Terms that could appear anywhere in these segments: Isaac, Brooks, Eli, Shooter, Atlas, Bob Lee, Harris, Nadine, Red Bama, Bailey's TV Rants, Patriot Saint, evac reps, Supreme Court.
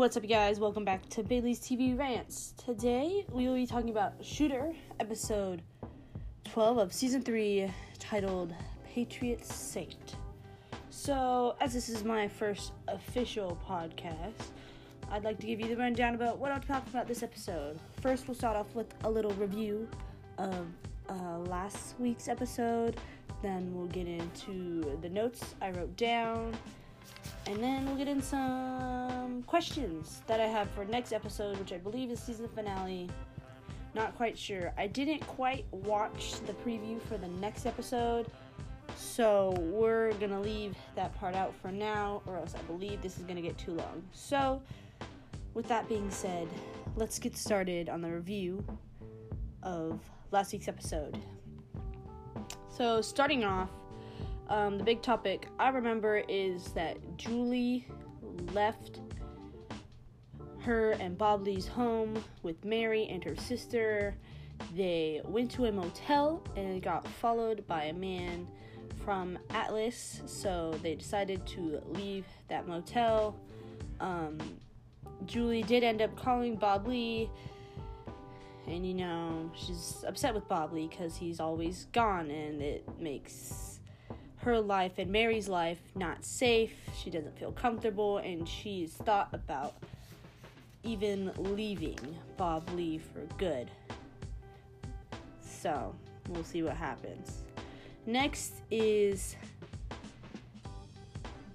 What's up, you guys? Welcome back to Bailey's TV Rants. Today, we will be talking about Shooter, episode 12 of season 3, titled Patriot Saint. So, as this is my first official podcast, I'd like to give you the rundown about what I'll talk about this episode. First, we'll start off with a little review of last week's episode. Then we'll get into the notes I wrote down. And then we'll get in some questions that I have for next episode, which I believe is season finale. Not quite sure. I didn't quite watch the preview for the next episode, so we're going to leave that part out for now, or else I believe this is going to get too long. So, with that being said, let's get started on the review of last week's episode. So, starting off, the big topic I remember is that Julie left her and Bob Lee's home with Mary and her sister. They went to a motel and got followed by a man from Atlas, so they decided to leave that motel. Julie did end up calling Bob Lee, and you know, she's upset with Bob Lee because he's always gone, and it makes her life and Mary's life not safe. She doesn't feel comfortable, and she's thought about even leaving Bob Lee for good. So, we'll see what happens. Next is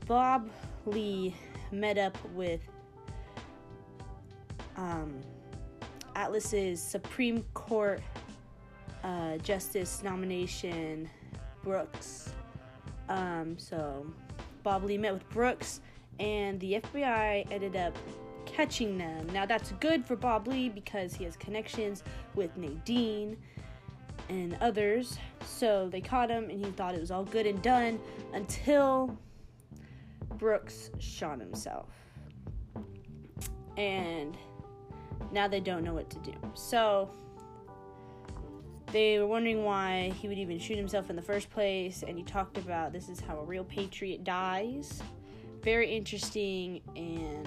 Bob Lee met up with Atlas's Supreme Court Justice nomination, Brooks. So Bob Lee met with Brooks, and the FBI ended up catching them. Now, that's good for Bob Lee because he has connections with Nadine and others. So they caught him, and he thought it was all good and done until Brooks shot himself. And now they don't know what to do. So they were wondering why he would even shoot himself in the first place, and he talked about this is how a real patriot dies. Very interesting, and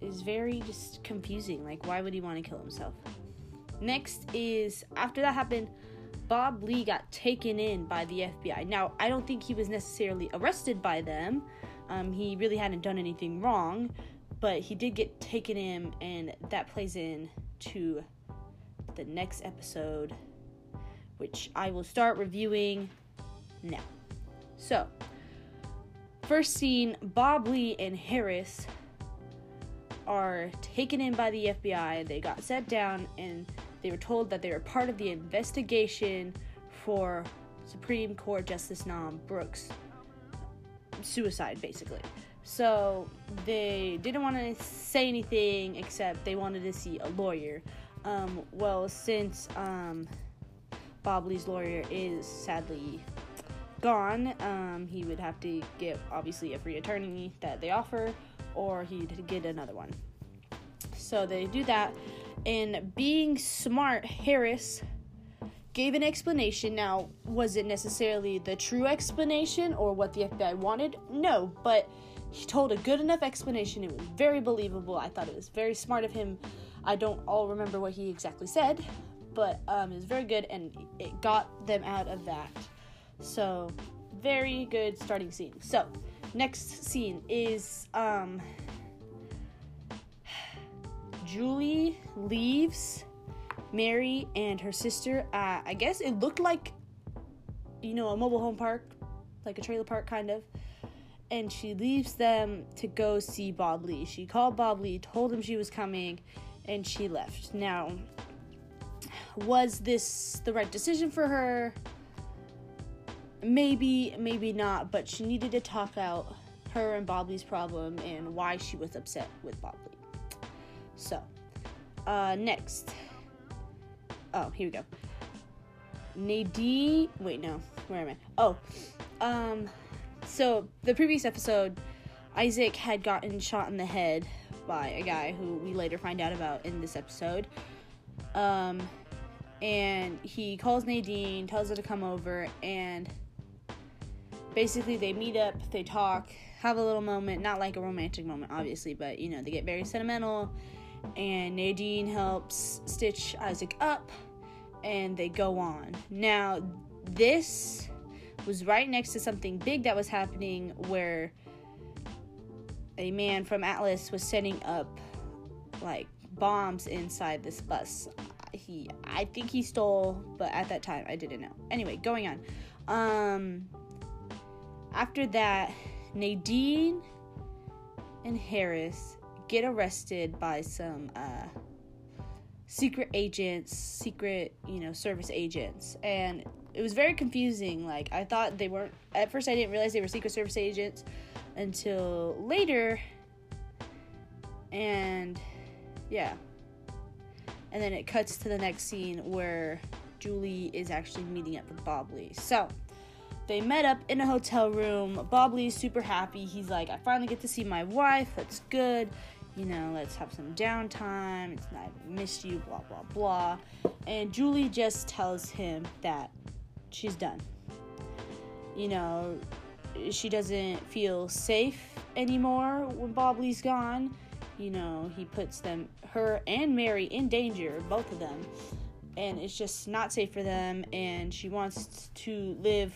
is very just confusing. Like, why would he want to kill himself? Next is, after that happened, Bob Lee got taken in by the FBI. Now, I don't think he was necessarily arrested by them. He really hadn't done anything wrong, but he did get taken in, and that plays in to the next episode, which I will start reviewing now. So, first scene, Bob Lee and Harris are taken in by the FBI. They got sat down, and they were told that they were part of the investigation for Supreme Court Justice Nom Brooks' suicide, basically. So, they didn't want to say anything, except they wanted to see a lawyer. Since Bob Lee's lawyer is sadly gone, he would have to get, obviously, a free attorney that they offer, or he'd get another one. So they do that, and being smart, Harris gave an explanation. Now, was it necessarily the true explanation or what the FBI wanted? No, but he told a good enough explanation. It was very believable. I thought it was very smart of him. I don't all remember what he exactly said, but it was very good, and it got them out of that. So, very good starting scene. So, next scene is Julie leaves Mary and her sister at, I guess it looked like, you know, a mobile home park, like a trailer park kind of. And she leaves them to go see Bob Lee. She called Bob Lee, told him she was coming, and she left. Now, was this the right decision for her? Maybe, maybe not, but she needed to talk out her and Bob Lee's problem and why she was upset with Bob Lee. So, next. Oh, here we go. Nadine, wait, no, where am I? Oh, so the previous episode, Isaac had gotten shot in the head by a guy who we later find out about in this episode. And he calls Nadine, tells her to come over, and basically they meet up, they talk, have a little moment, not like a romantic moment, obviously, but, you know, they get very sentimental, and Nadine helps stitch Isaac up, and they go on. Now, this was right next to something big that was happening where a man from Atlas was setting up, like, bombs inside this bus. I think he stole, but at that time, I didn't know. Anyway, going on. After that, Nadine and Harris get arrested by some secret agents, service agents. And it was very confusing. Like, I thought they weren't... At first, I didn't realize they were secret service agents until later. And, yeah. And then it cuts to the next scene where Julie is actually meeting up with Bob Lee. So, they met up in a hotel room. Bob Lee's super happy. He's like, I finally get to see my wife. That's good. You know, let's have some downtime. It's not, I miss you, blah, blah, blah. And Julie just tells him that she's done. You know, she doesn't feel safe anymore when Bob Lee's gone. You know, he puts them, her and Mary, in danger, both of them. And it's just not safe for them. And she wants to live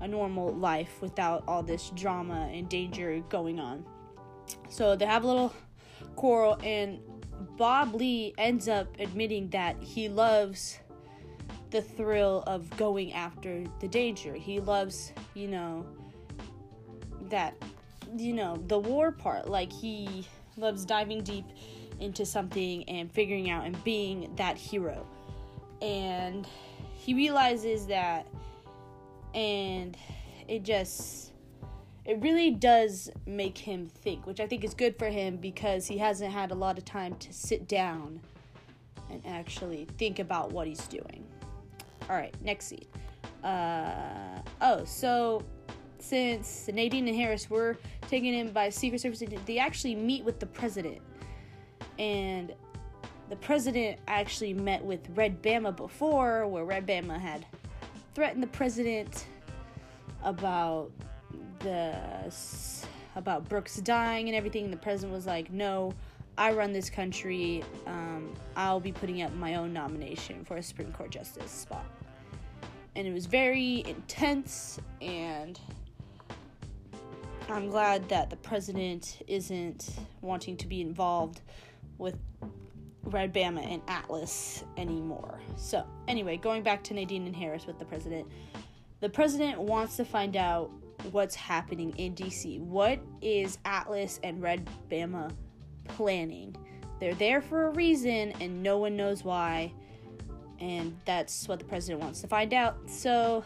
a normal life without all this drama and danger going on. So they have a little quarrel. And Bob Lee ends up admitting that he loves the thrill of going after the danger. He loves, you know, that, you know, the war part. Like, he loves diving deep into something and figuring out and being that hero. And he realizes that, and it really does make him think, which I think is good for him because he hasn't had a lot of time to sit down and actually think about what he's doing. All right, next scene. So since Nadine and Harris were taken in by Secret Service, they actually meet with the president. And the president actually met with Red Bama before, where Red Bama had threatened the president about Brooks dying and everything. And the president was like, no, I run this country. I'll be putting up my own nomination for a Supreme Court justice spot. And it was very intense, and I'm glad that the president isn't wanting to be involved with Red Bama and Atlas anymore. So, anyway, going back to Nadine and Harris with the president. The president wants to find out what's happening in D.C. What is Atlas and Red Bama planning? They're there for a reason, and no one knows why. And that's what the president wants to find out. So,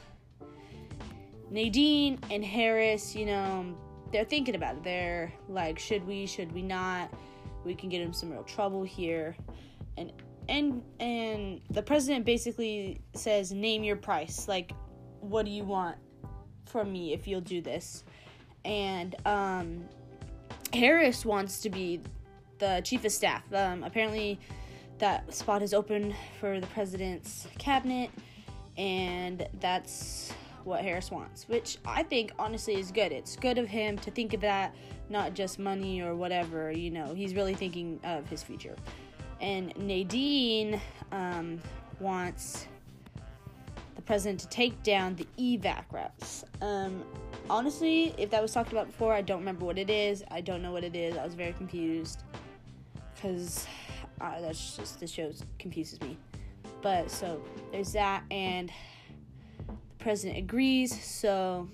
Nadine and Harris, you know, they're thinking about it. They're like, should we not? We can get him some real trouble here. And the president basically says, name your price. Like, what do you want from me if you'll do this? And Harris wants to be the chief of staff. Apparently, that spot is open for the president's cabinet, and that's what Harris wants, which I think honestly is good. It's good of him to think of that, not just money or whatever, you know, he's really thinking of his future. And Nadine wants the president to take down the evac reps. Honestly, if that was talked about before, I don't remember what it is. I don't know what it is. I was very confused because that's just, the show confuses me. But so there's that, and president agrees, so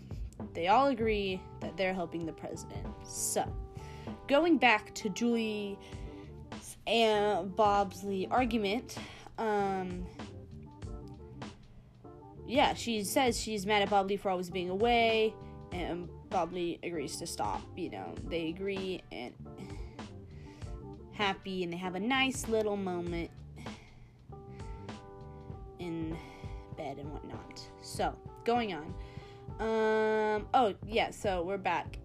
they all agree that they're helping the president. So, going back to Julie's and Bob's Lee argument, she says she's mad at Bob Lee for always being away, and Bob Lee agrees to stop. You know, they agree and happy, and they have a nice little moment in bed and whatnot. So, going on. So we're back.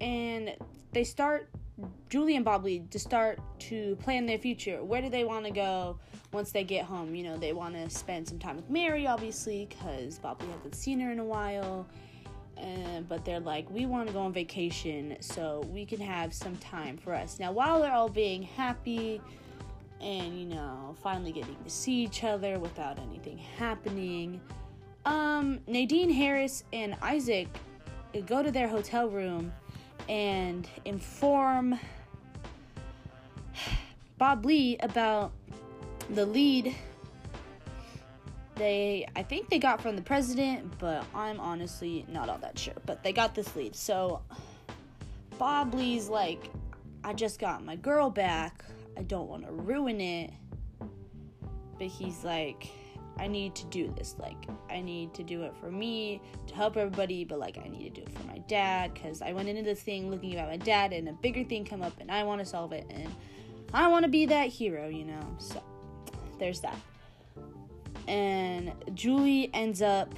And they start, Julie and Bob Lee, to start to plan their future. Where do they want to go once they get home? You know, they want to spend some time with Mary, obviously, because Bob Lee hasn't seen her in a while. but they're like, we want to go on vacation so we can have some time for us. Now, while they're all being happy and, you know, finally getting to see each other without anything happening, Nadine, Harris, and Isaac go to their hotel room and inform Bob Lee about the lead I think they got from the president, but I'm honestly not all that sure. But they got this lead. So Bob Lee's like, I just got my girl back. I don't want to ruin it. But he's like, I need to do this. Like, I need to do it for me, to help everybody. But, like, I need to do it for my dad. Because I went into this thing looking about my dad, and a bigger thing come up, and I want to solve it. And I want to be that hero, you know. So there's that. And Julie ends up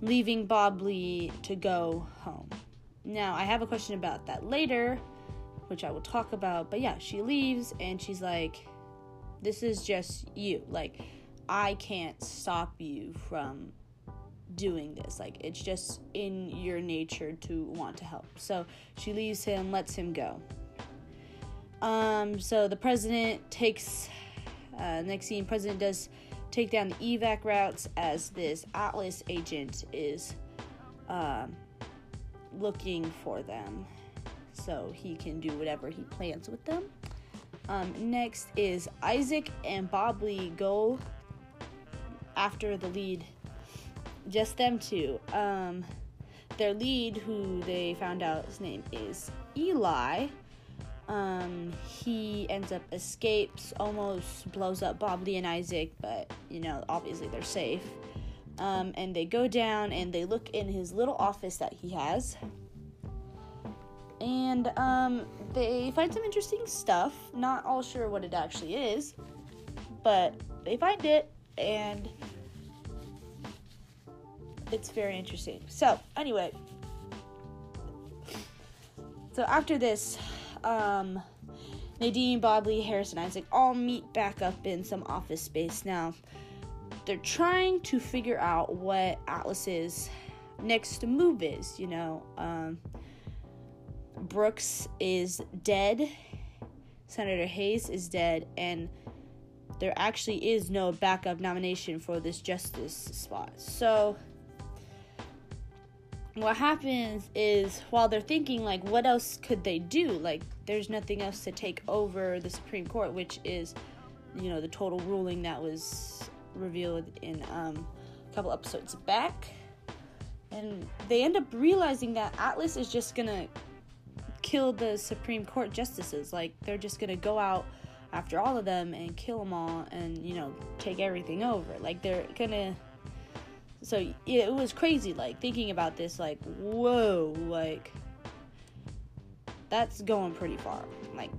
leaving Bob Lee to go home. Now, I have a question about that later, which I will talk about. But yeah, she leaves and she's like, this is just you. Like, I can't stop you from doing this. Like, it's just in your nature to want to help. So she leaves him, lets him go. So the president takes... next scene, president does take down the evac routes as this Atlas agent is looking for them so he can do whatever he plans with them. Next is Isaac and Bob Lee go after the lead, just them two. Their lead, who they found out his name is Eli, he ends up escapes, almost blows up Bob Lee and Isaac, but, you know, obviously they're safe. And they go down, and they look in his little office that he has. And, they find some interesting stuff. Not all sure what it actually is, but they find it, and it's very interesting. So, anyway. So, after this... Nadine, Bob Lee, Harris, and Isaac all meet back up in some office space. Now, they're trying to figure out what Atlas's next move is, you know. Brooks is dead. Senator Hayes is dead. And there actually is no backup nomination for this justice spot. So... what happens is, while they're thinking, like, what else could they do? Like, there's nothing else to take over the Supreme Court, which is, you know, the total ruling that was revealed in a couple episodes back. And they end up realizing that Atlas is just going to kill the Supreme Court justices. Like, they're just going to go out after all of them and kill them all and, you know, take everything over. Like, they're going to... So, it was crazy, like, thinking about this, like, whoa, like, that's going pretty far. Like,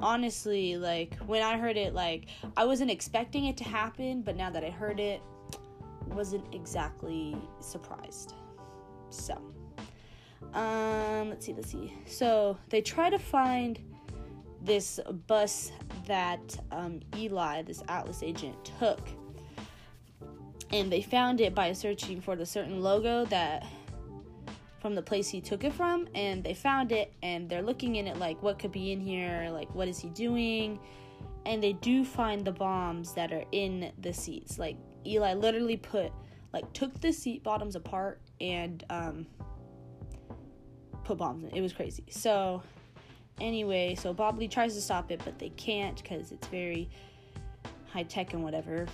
honestly, like, when I heard it, like, I wasn't expecting it to happen, but now that I heard it, wasn't exactly surprised. So, let's see. So, they try to find this bus that Eli, this Atlas agent, took. And they found it by searching for the certain logo that from the place he took it from. And they found it, and they're looking in it like, what could be in here? Like, what is he doing? And they do find the bombs that are in the seats. Like, Eli literally took the seat bottoms apart and put bombs in. It was crazy. So, anyway, so Bob Lee tries to stop it, but they can't because it's very high tech and whatever.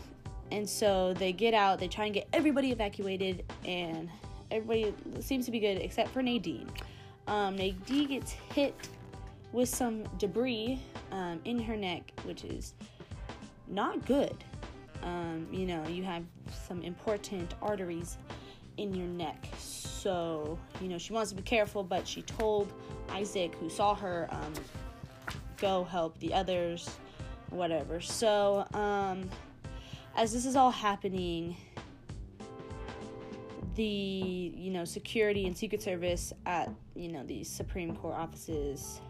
And so they get out, they try and get everybody evacuated, and everybody seems to be good except for Nadine. Nadine gets hit with some debris in her neck, which is not good. You know, you have some important arteries in your neck. So, you know, she wants to be careful, but she told Isaac, who saw her, go help the others, whatever. So, as this is all happening, the, you know, security and Secret Service at, you know, these Supreme Court offices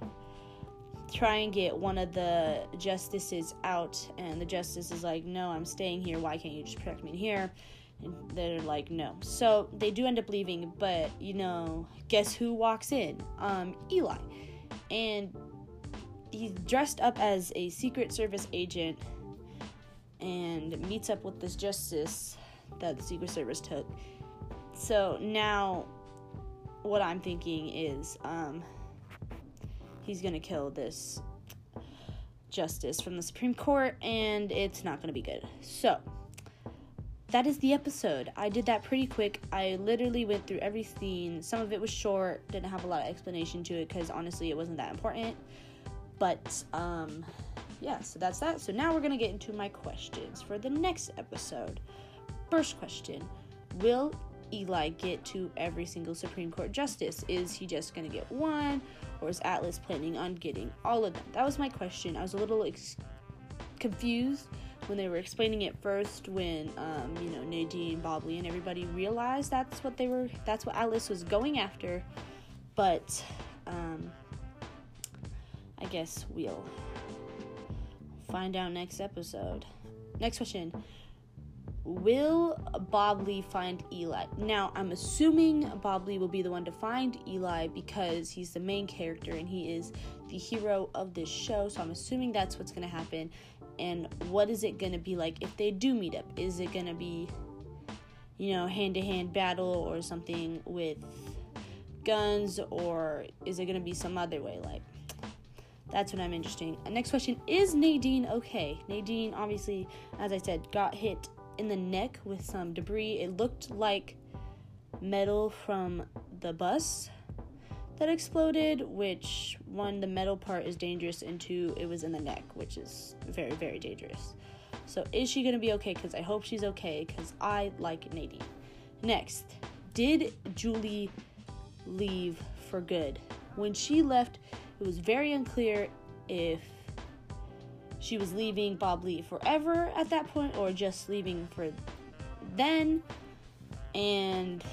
try and get one of the justices out, and the justice is like, no, I'm staying here, why can't you just protect me in here? And they're like, no. So they do end up leaving, but, you know, guess who walks in? Eli. And he's dressed up as a Secret Service agent and meets up with this justice that the Secret Service took. So now what I'm thinking is he's going to kill this justice from the Supreme Court, and it's not going to be good. So that is the episode. I did that pretty quick. I literally went through every scene. Some of it was short, didn't have a lot of explanation to it because honestly it wasn't that important. But yeah, so that's that. So now we're going to get into my questions for the next episode. First question, will Eli get to every single Supreme Court justice? Is he just going to get one, or is Atlas planning on getting all of them? That was my question. I was a little confused when they were explaining it first, when you know, Nadine, Bobley, and everybody realized that's what Atlas was going after. But I guess we'll find out next episode. Next question, will Bobley find Eli? Now, I'm assuming Bobley will be the one to find Eli because he's the main character and he is the hero of this show, so I'm assuming that's what's going to happen. And what is it going to be like if they do meet up? Is it going to be, you know, hand-to-hand battle or something with guns, or is it going to be some other way? Like, that's what I'm interested in. Next question, is Nadine okay? Nadine, obviously, as I said, got hit in the neck with some debris. It looked like metal from the bus that exploded, which, one, the metal part is dangerous, and two, it was in the neck, which is very, very dangerous. So is she gonna be okay? Because I hope she's okay, because I like Nadine. Next, did Julie leave for good? When she left, it was very unclear if she was leaving Bobley forever at that point, or just leaving for then. And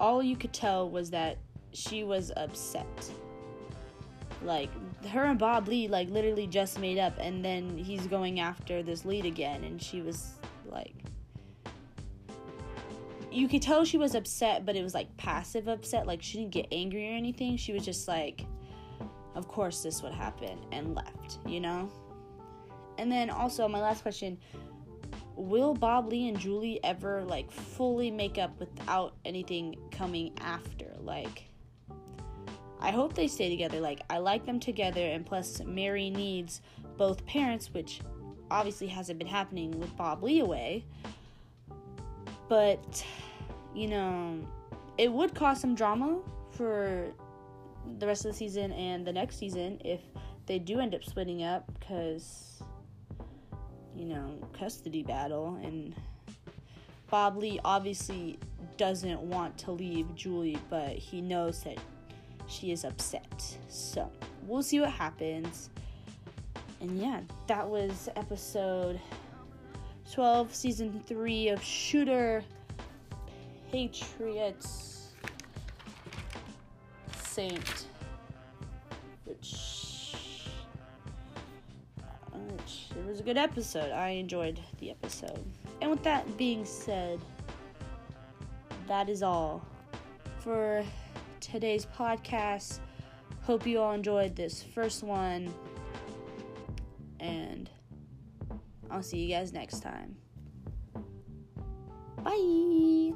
all you could tell was that she was upset. Like, her and Bobley, like, literally just made up, and then he's going after this lead again, and she was, like, you could tell she was upset, but it was, like, passive upset. Like, she didn't get angry or anything. She was just, like, of course this would happen, and left, you know? And then also, my last question, will Bobley and Julie ever, like, fully make up without anything coming after? Like, I hope they stay together. Like, I like them together, and plus Mary needs both parents, which obviously hasn't been happening with Bobley away. But, you know, it would cause some drama for the rest of the season and the next season if they do end up splitting up, because, you know, custody battle, and Bobley obviously doesn't want to leave Julie, but he knows that she is upset, so we'll see what happens. And yeah, that was episode 12, season 3 of Shooter, Patriots Saint, which it was a good episode. I enjoyed the episode. And with that being said, that is all for today's podcast. Hope you all enjoyed this first one, and I'll see you guys next time. Bye.